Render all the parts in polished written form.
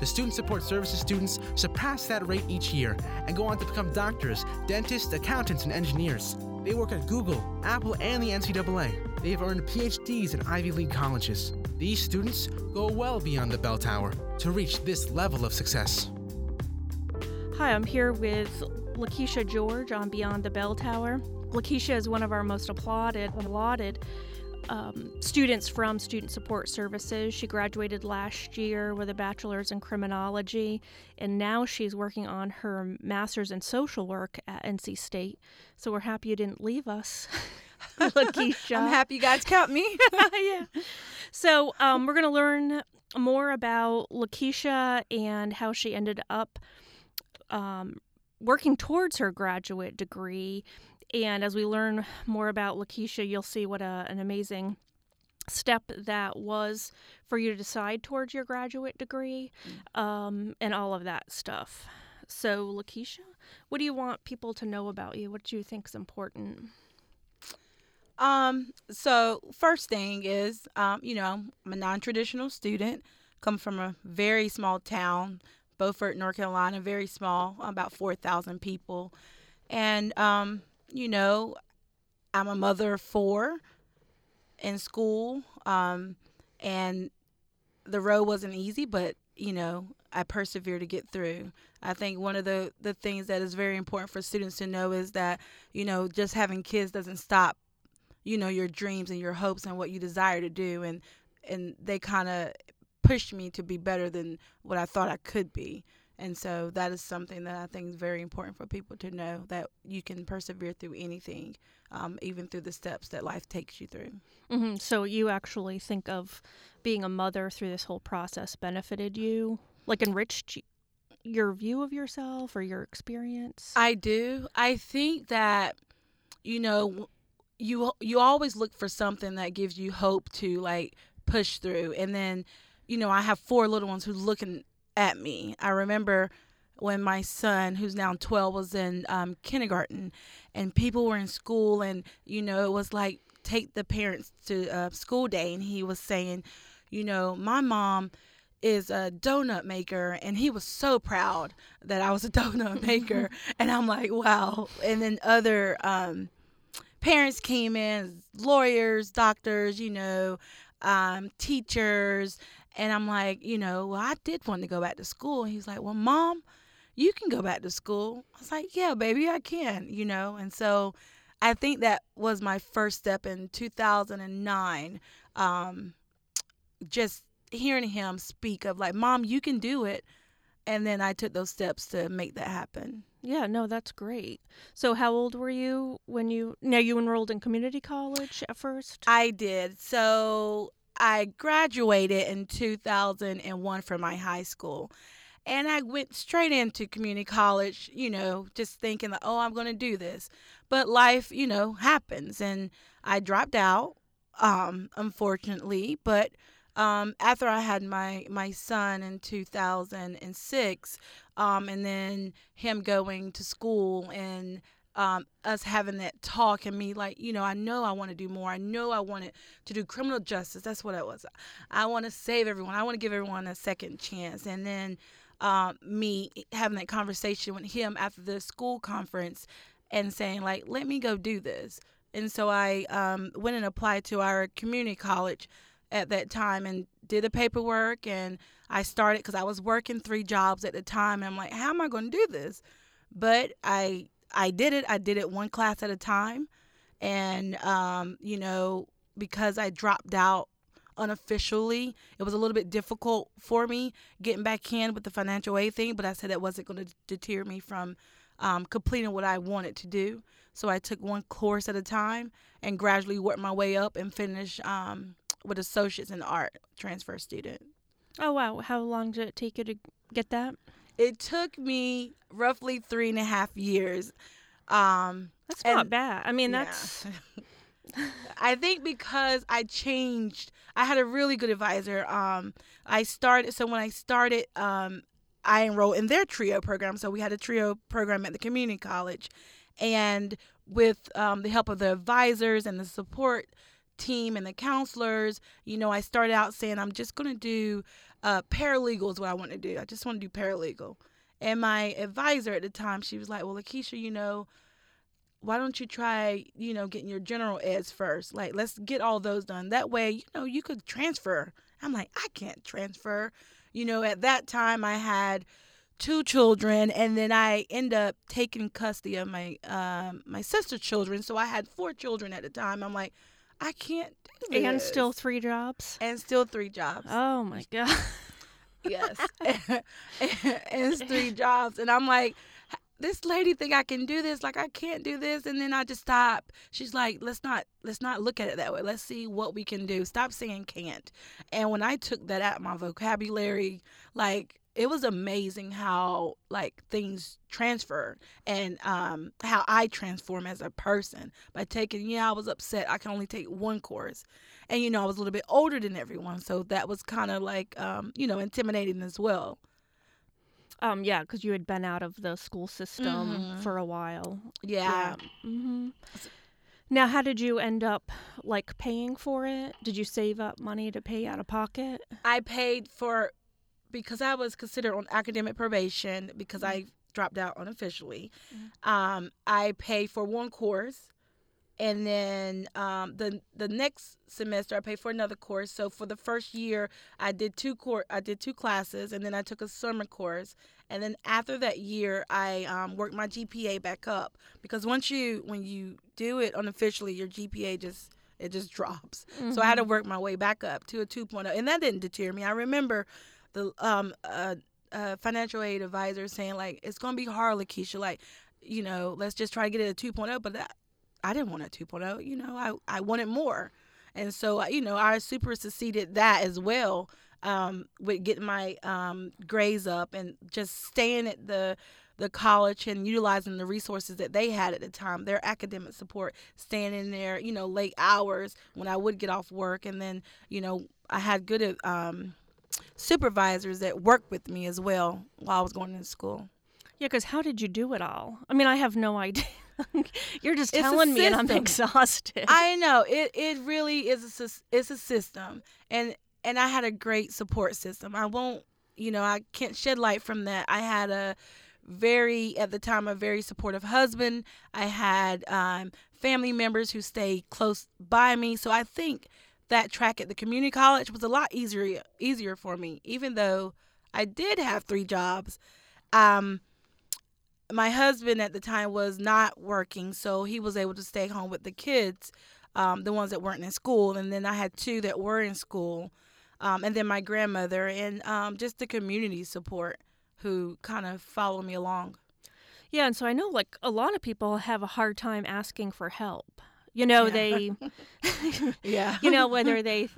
The Student Support Services students surpass that rate each year and go on to become doctors, dentists, accountants, and engineers. They work at Google, Apple, and the NCAA. They have earned PhDs in Ivy League colleges. These students go well beyond the bell tower to reach this level of success. Hi, I'm here with Lakeisha George on Beyond the Bell Tower. Lakeisha is one of our most lauded students from Student Support Services. She graduated last year with a bachelor's in criminology, and now she's working on her master's in social work at NC State. So we're happy you didn't leave us. Lakeisha. I'm happy you guys kept me. Yeah. So we're going to learn more about Lakeisha and how she ended up working towards her graduate degree. And as we learn more about Lakeisha, you'll see what an amazing step that was for you to decide towards your graduate degree and all of that stuff. So, Lakeisha, what do you want people to know about you? What do you think is important? So first thing is, I'm a non-traditional student, come from a very small town, Beaufort, North Carolina, very small, about 4,000 people. And, I'm a mother of four in school, and the road wasn't easy, but, I persevered to get through. I think one of the things that is very important for students to know is that, just having kids doesn't stop your dreams and your hopes and what you desire to do. And they kind of pushed me to be better than what I thought I could be. And so that is something that I think is very important for people to know, that you can persevere through anything, even through the steps that life takes you through. Mm-hmm. So you actually think of being a mother through this whole process benefited you, like enriched your view of yourself or your experience? I do. I think that, you always look for something that gives you hope to push through. And then, I have four little ones who's looking at me. I remember when my son, who's now 12, was in kindergarten, and people were in school, and it was like take the parents to school day, and he was saying, my mom is a donut maker, and he was so proud that I was a donut maker, and I'm like, wow. And then other parents came in, lawyers, doctors, teachers. And I'm like, well, I did want to go back to school. And he's like, well, Mom, you can go back to school. I was like, yeah, baby, I can, And so I think that was my first step in 2009. Just hearing him speak of Mom, you can do it. And then I took those steps to make that happen. Yeah, no, that's great. So how old were you when you enrolled in community college at first? I did. So I graduated in 2001 from my high school. And I went straight into community college, just thinking, I'm going to do this. But life, happens. And I dropped out, unfortunately. But after I had my son in 2006, and then him going to school and us having that talk, and me I know I want to do more. I know I wanted to do criminal justice. That's what it was. I want to save everyone. I want to give everyone a second chance. And then me having that conversation with him after the school conference and saying, let me go do this. And so I went and applied to our community college at that time and did the paperwork, and I started because I was working 3 jobs at the time, and I'm like, how am I going to do this? But I did it. I did it 1 class at a time, and because I dropped out unofficially, it was a little bit difficult for me getting back in with the financial aid thing, but I said that wasn't going to deter me from completing what I wanted to do. So I took 1 course at a time and gradually worked my way up and finished with associates in art, transfer student. Oh, wow. How long did it take you to get that? It took me roughly 3.5 years. That's not bad. I mean, that's... Yeah. I think because I changed. I had a really good advisor. I enrolled in their TRIO program. So we had a TRIO program at the community college. And with the help of the advisors and the support team and the counselors, I started out saying I'm just going to do paralegal is what I want to do. I just want to do paralegal. And my advisor at the time, she was like, well, Lakeisha, why don't you try, getting your general eds first? Like, let's get all those done. That way, you could transfer. I'm like, I can't transfer. At that time I had 2 children, and then I end up taking custody of my my sister's children. So I had 4 children at the time. I'm like, I can't do this. And still 3 jobs? And still 3 jobs. Oh, my God. Yes. And 3 jobs. And I'm like, this lady think I can do this. Like, I can't do this. And then I just stop. She's like, let's not look at it that way. Let's see what we can do. Stop saying can't. And when I took that out of my vocabulary, like, it was amazing how, like, things transferred and how I transform as a person by taking, I was upset. I can only take 1 course. And, I was a little bit older than everyone. So that was kind of like, intimidating as well. Yeah, because you had been out of the school system for a while. Yeah. Mm-hmm. Now, how did you end up, like, paying for it? Did you save up money to pay out of pocket? I paid for... Because I was considered on academic probation because I dropped out unofficially, I paid for 1 course, and then the next semester I paid for another course. So for the first year, I did 2 classes, and then I took a summer course. And then after that year, I worked my GPA back up, because when you do it unofficially, your GPA just drops. Mm-hmm. So I had to work my way back up to a 2.0, and that didn't deter me. I remember the financial aid advisor saying, like, it's going to be hard, Lakeisha. Like, let's just try to get it a 2.0. But I didn't want a 2.0. I wanted more. And so, I super succeeded that as well with getting my grades up and just staying at the college and utilizing the resources that they had at the time, their academic support, staying in there, late hours when I would get off work. And then, I had good supervisors that worked with me as well while I was going to school. Yeah, because how did you do it all? I mean, I have no idea. You're just telling me, and I'm exhausted. I know it really is. It's a system, and I had a great support system. I won't, I can't shed light from that. I had at the time, a very supportive husband. I had family members who stayed close by me. So I think that track at the community college was a lot easier for me, even though I did have 3 jobs. My husband at the time was not working, so he was able to stay home with the kids, the ones that weren't in school. And then I had 2 that were in school, and then my grandmother, and just the community support who kind of followed me along. Yeah, and so I know, like, a lot of people have a hard time asking for help. They, yeah. Whether they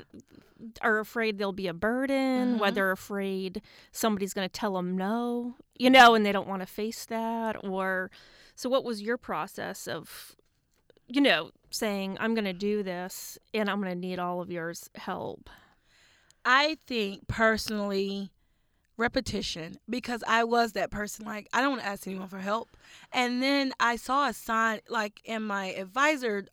are afraid they'll be a burden, whether afraid somebody's going to tell them no, and they don't want to face that. Or, so what was your process of, saying, I'm going to do this and I'm going to need all of your help? I think personally, repetition, because I was that person, like, I don't want to ask anyone for help. And then I saw a sign, like, in my advisor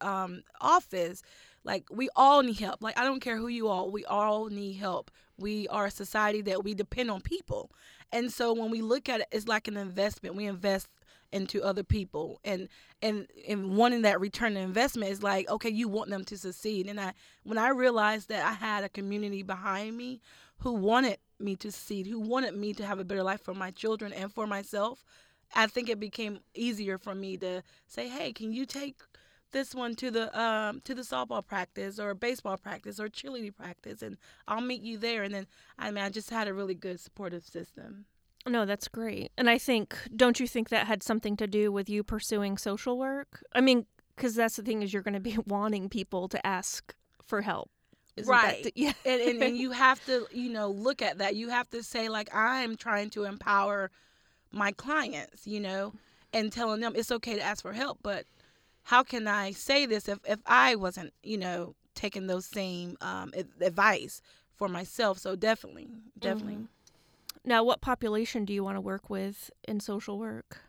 office, like, we all need help. Like, I don't care who you are, we all need help. We are a society that we depend on people. And so when we look at it, it's like an investment. We invest into other people, and wanting that return on investment is like, okay, you want them to succeed. And when I realized that I had a community behind me who wanted me to succeed, who wanted me to have a better life for my children and for myself, I think it became easier for me to say, hey, can you take this one to the softball practice or baseball practice or cheerleading practice, and I'll meet you there. And then, I just had a really good supportive system. No, that's great. And I think, don't you think that had something to do with you pursuing social work? I mean, because that's the thing, is you're going to be wanting people to ask for help. Isn't right. That yeah. And you have to, you know, look at that. You have to say, like, I'm trying to empower my clients, you know, and telling them it's okay to ask for help. But how can I say this if I wasn't, you know, taking those same advice for myself? So definitely. Mm-hmm. Now, what population do you want to work with in social work?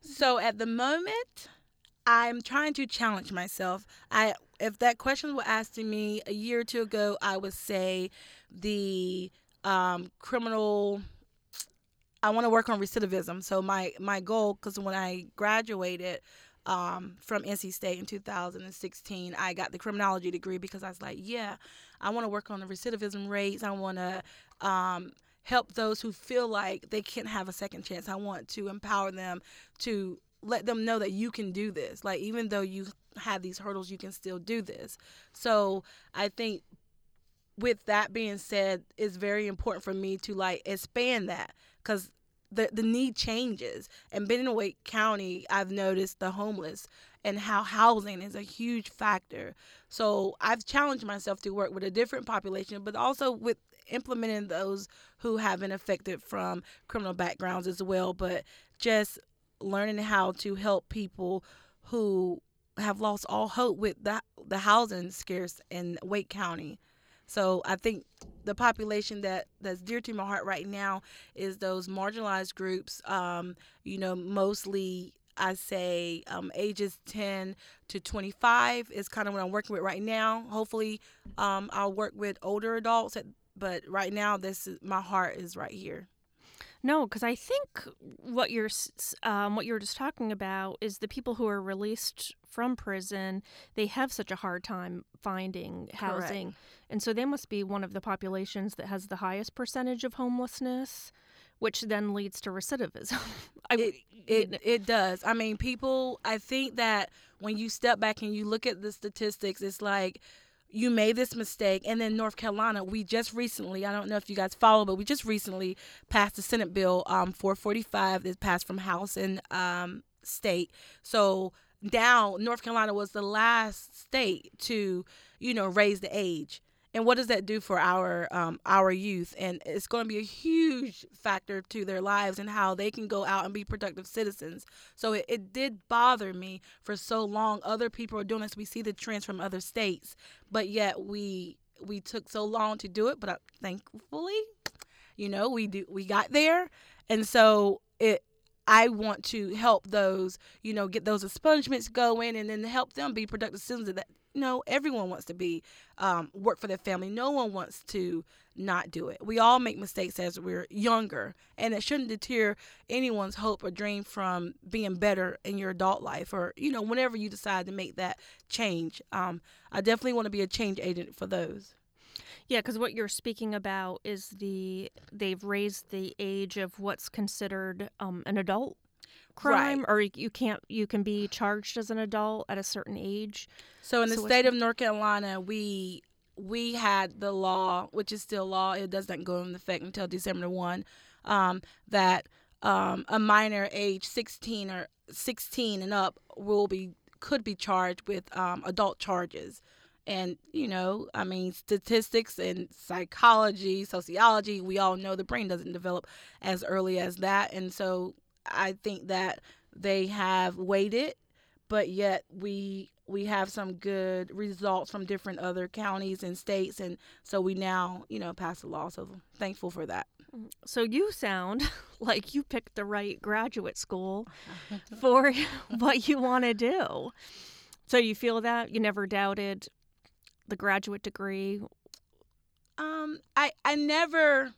So at the moment, I'm trying to challenge myself. If that question were asked to me a year or two ago, I would say the criminal. I want to work on recidivism. So my goal, because when I graduated from NC State in 2016, I got the criminology degree because I was like, yeah, I want to work on the recidivism rates. I want to help those who feel like they can't have a second chance. I want to empower them to let them know that you can do this. Like, even though you have these hurdles, you can still do this. So I think with that being said, it's very important for me to, like, expand that because the need changes. And being in Wake County, I've noticed the homeless and how housing is a huge factor. So I've challenged myself to work with a different population, but also with implementing those who have been affected from criminal backgrounds as well, but just learning how to help people who have lost all hope with the housing scarce in Wake County. So I think the population that's dear to my heart right now is those marginalized groups, you know, mostly I say ages 10 to 25 is kind of what I'm working with right now. Hopefully I'll work with older adults, but right now my heart is right here. No, because I think what you're just talking about is the people who are released from prison, they have such a hard time finding housing. Correct. And so they must be one of the populations that has the highest percentage of homelessness, which then leads to recidivism. It does. I mean, people, I think that when you step back and you look at the statistics, it's like, you made this mistake. And then North Carolina, we just recently, I don't know if you guys follow, but we just recently passed the Senate bill 445 that passed from House and State. So now North Carolina was the last state to, you know, raise the age. And what does that do for our youth? And it's going to be a huge factor to their lives and how they can go out and be productive citizens. So it did bother me for so long. Other people are doing this. We see the trends from other states, but yet we took so long to do it. But thankfully, you know, we got there. And so I want to help those, you know, get those expungements going and then help them be productive citizens that. No, everyone wants to be work for their family. No one wants to not do it. We all make mistakes as we're younger, and it shouldn't deter anyone's hope or dream from being better in your adult life or, you know, whenever you decide to make that change. I definitely want to be a change agent for those. Yeah, because what you're speaking about is they've raised the age of what's considered an adult crime, right? Or you can be charged as an adult at a certain age. So in the state of North Carolina, we had the law, which is still law, it doesn't go into effect until December 1, that a minor age 16 or 16 and up could be charged with adult charges. And, you know, I mean, statistics and psychology, sociology, we all know the brain doesn't develop as early as that. And so I think that they have waited, but yet we have some good results from different other counties and states, and so we now, you know, pass the law. So I'm thankful for that. So you sound like you picked the right graduate school for what you want to do. So you feel that you never doubted the graduate degree? I never,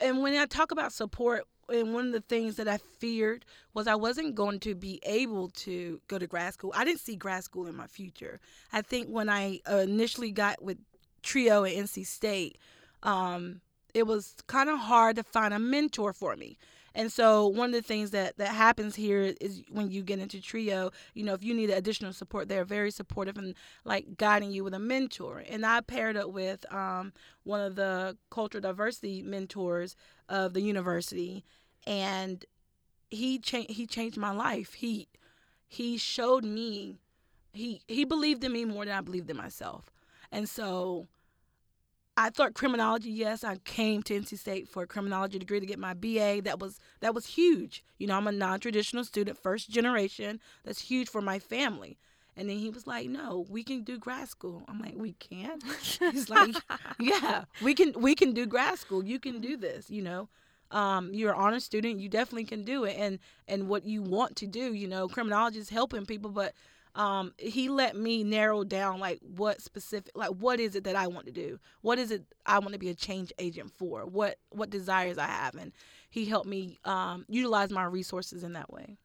and when I talk about support, and one of the things that I feared was I wasn't going to be able to go to grad school. I didn't see grad school in my future. I think when I initially got with TRIO at NC State, it was kind of hard to find a mentor for me. And so one of the things that happens here is when you get into TRIO, you know, if you need additional support, they're very supportive and, like, guiding you with a mentor. And I paired up with one of the cultural diversity mentors of the university, and he changed my life. He showed me, he believed in me more than I believed in myself. And so I thought criminology, yes, I came to NC State for a criminology degree to get my BA. That was huge. You know, I'm a non-traditional student, first generation. That's huge for my family. And then he was like, no, we can do grad school. I'm like, we can? He's like, yeah, we can do grad school. You can do this, you know. You're an honor student. You definitely can do it. And what you want to do, you know, criminology is helping people. But he let me narrow down, like, what is it that I want to do? What is it I want to be a change agent for? What desires I have? And he helped me utilize my resources in that way.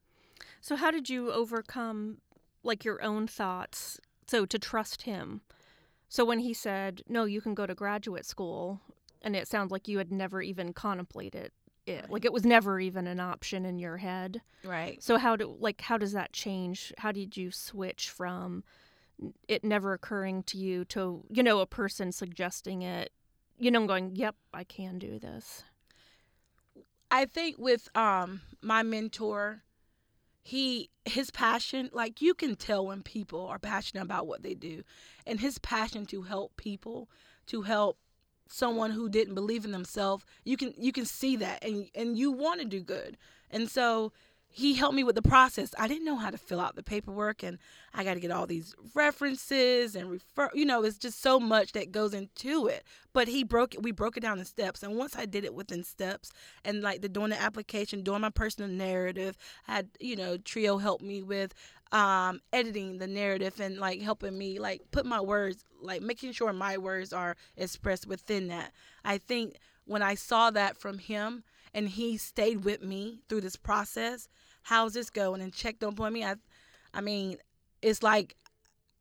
So how did you overcome, like, your own thoughts? So to trust him. So when he said, no, you can go to graduate school, and it sounds like you had never even contemplated it. Right. Like, it was never even an option in your head. Right. So how does that change? How did you switch from it never occurring to you to, you know, a person suggesting it, you know, going, yep, I can do this? I think with my mentor, his passion, like, you can tell when people are passionate about what they do. And his passion to help people, to help someone who didn't believe in themselves, you can see that, and you want to do good. And so he helped me with the process. I didn't know how to fill out the paperwork, and I got to get all these references and refer, you know, it's just so much that goes into it. But we broke it down in steps. And once I did it within steps, and like doing the application, doing my personal narrative, I had, you know, TRIO helped me with editing the narrative and like helping me like put my words, like making sure my words are expressed within that. I think when I saw that from him and he stayed with me through this process, how's this going, and checked up on me, I mean, it's like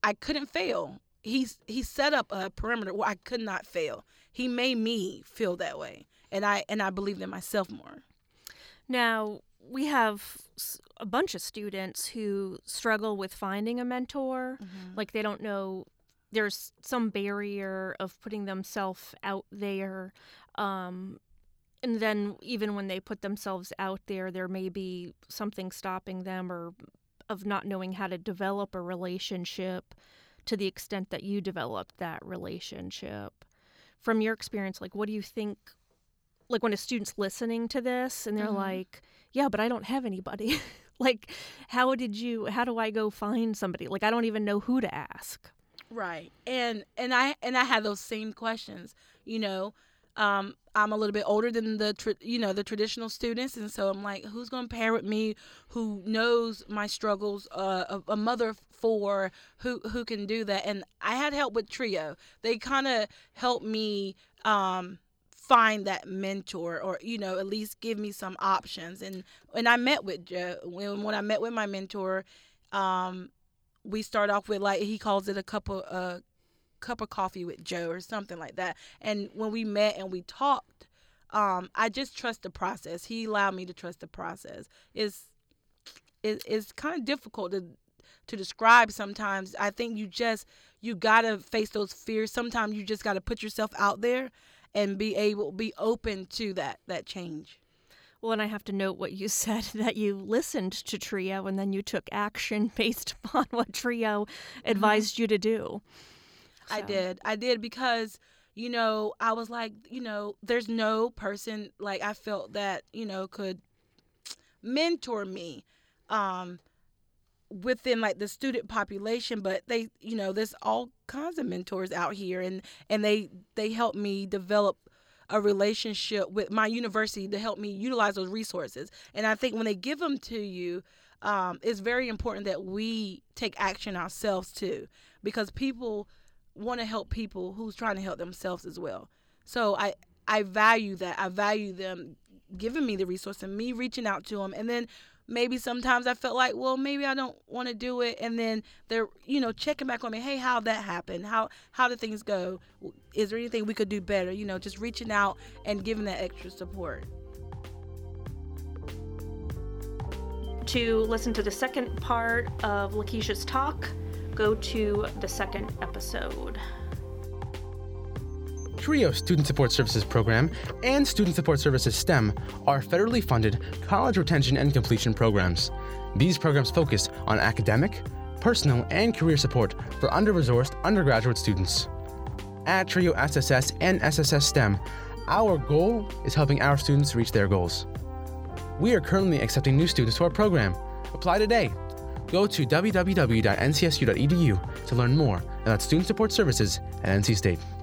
I couldn't fail. He set up a perimeter where I could not fail. He made me feel that way, and I believed in myself more. Now, we have a bunch of students who struggle with finding a mentor. Mm-hmm. Like, they don't know, there's some barrier of putting themselves out there. And then even when they put themselves out there, there may be something stopping them or of not knowing how to develop a relationship to the extent that you developed that relationship. From your experience, like, what do you think, like, when a student's listening to this and they're mm-hmm. like, yeah, but I don't have anybody. Like, how do I go find somebody? Like, I don't even know who to ask. Right. And I had those same questions, you know. I'm a little bit older than the traditional students. And so I'm like, who's going to pair with me, who knows my struggles, a mother of four, who can do that? And I had help with TRIO. They kind of helped me find that mentor, or, you know, at least give me some options. And I met with Joe. When I met with my mentor, we start off with, like, he calls it a cup of coffee with Joe or something like that. And when we met and we talked, I just trust the process. He allowed me to trust the process. It's kind of difficult to describe sometimes. I think you gotta face those fears. Sometimes you just gotta put yourself out there and be open to that change. Well, and I have to note what you said, that you listened to TRIO and then you took action based upon what TRIO advised mm-hmm. you to do. So. I did because, you know, I was like, you know, there's no person, like, I felt that, you know, could mentor me within, like, the student population. But they, you know, there's all kinds of mentors out here, and they helped me develop a relationship with my university to help me utilize those resources. And I think when they give them to you, it's very important that we take action ourselves too, because people want to help people who's trying to help themselves as well. So I value that. I value them giving me the resource and me reaching out to them. And then maybe sometimes I felt like, well, maybe I don't want to do it. And then they're, you know, checking back on me. Hey, how'd that happen? How did things go? Is there anything we could do better? You know, just reaching out and giving that extra support. To listen to the second part of Lakeisha's talk, go to the second episode. TRIO Student Support Services Program and Student Support Services STEM are federally funded college retention and completion programs. These programs focus on academic, personal, and career support for under-resourced undergraduate students. at TRIO SSS and SSS STEM, our goal is helping our students reach their goals. We are currently accepting new students to our program. Apply today. Go to www.ncsu.edu to learn more about Student Support Services at NC State.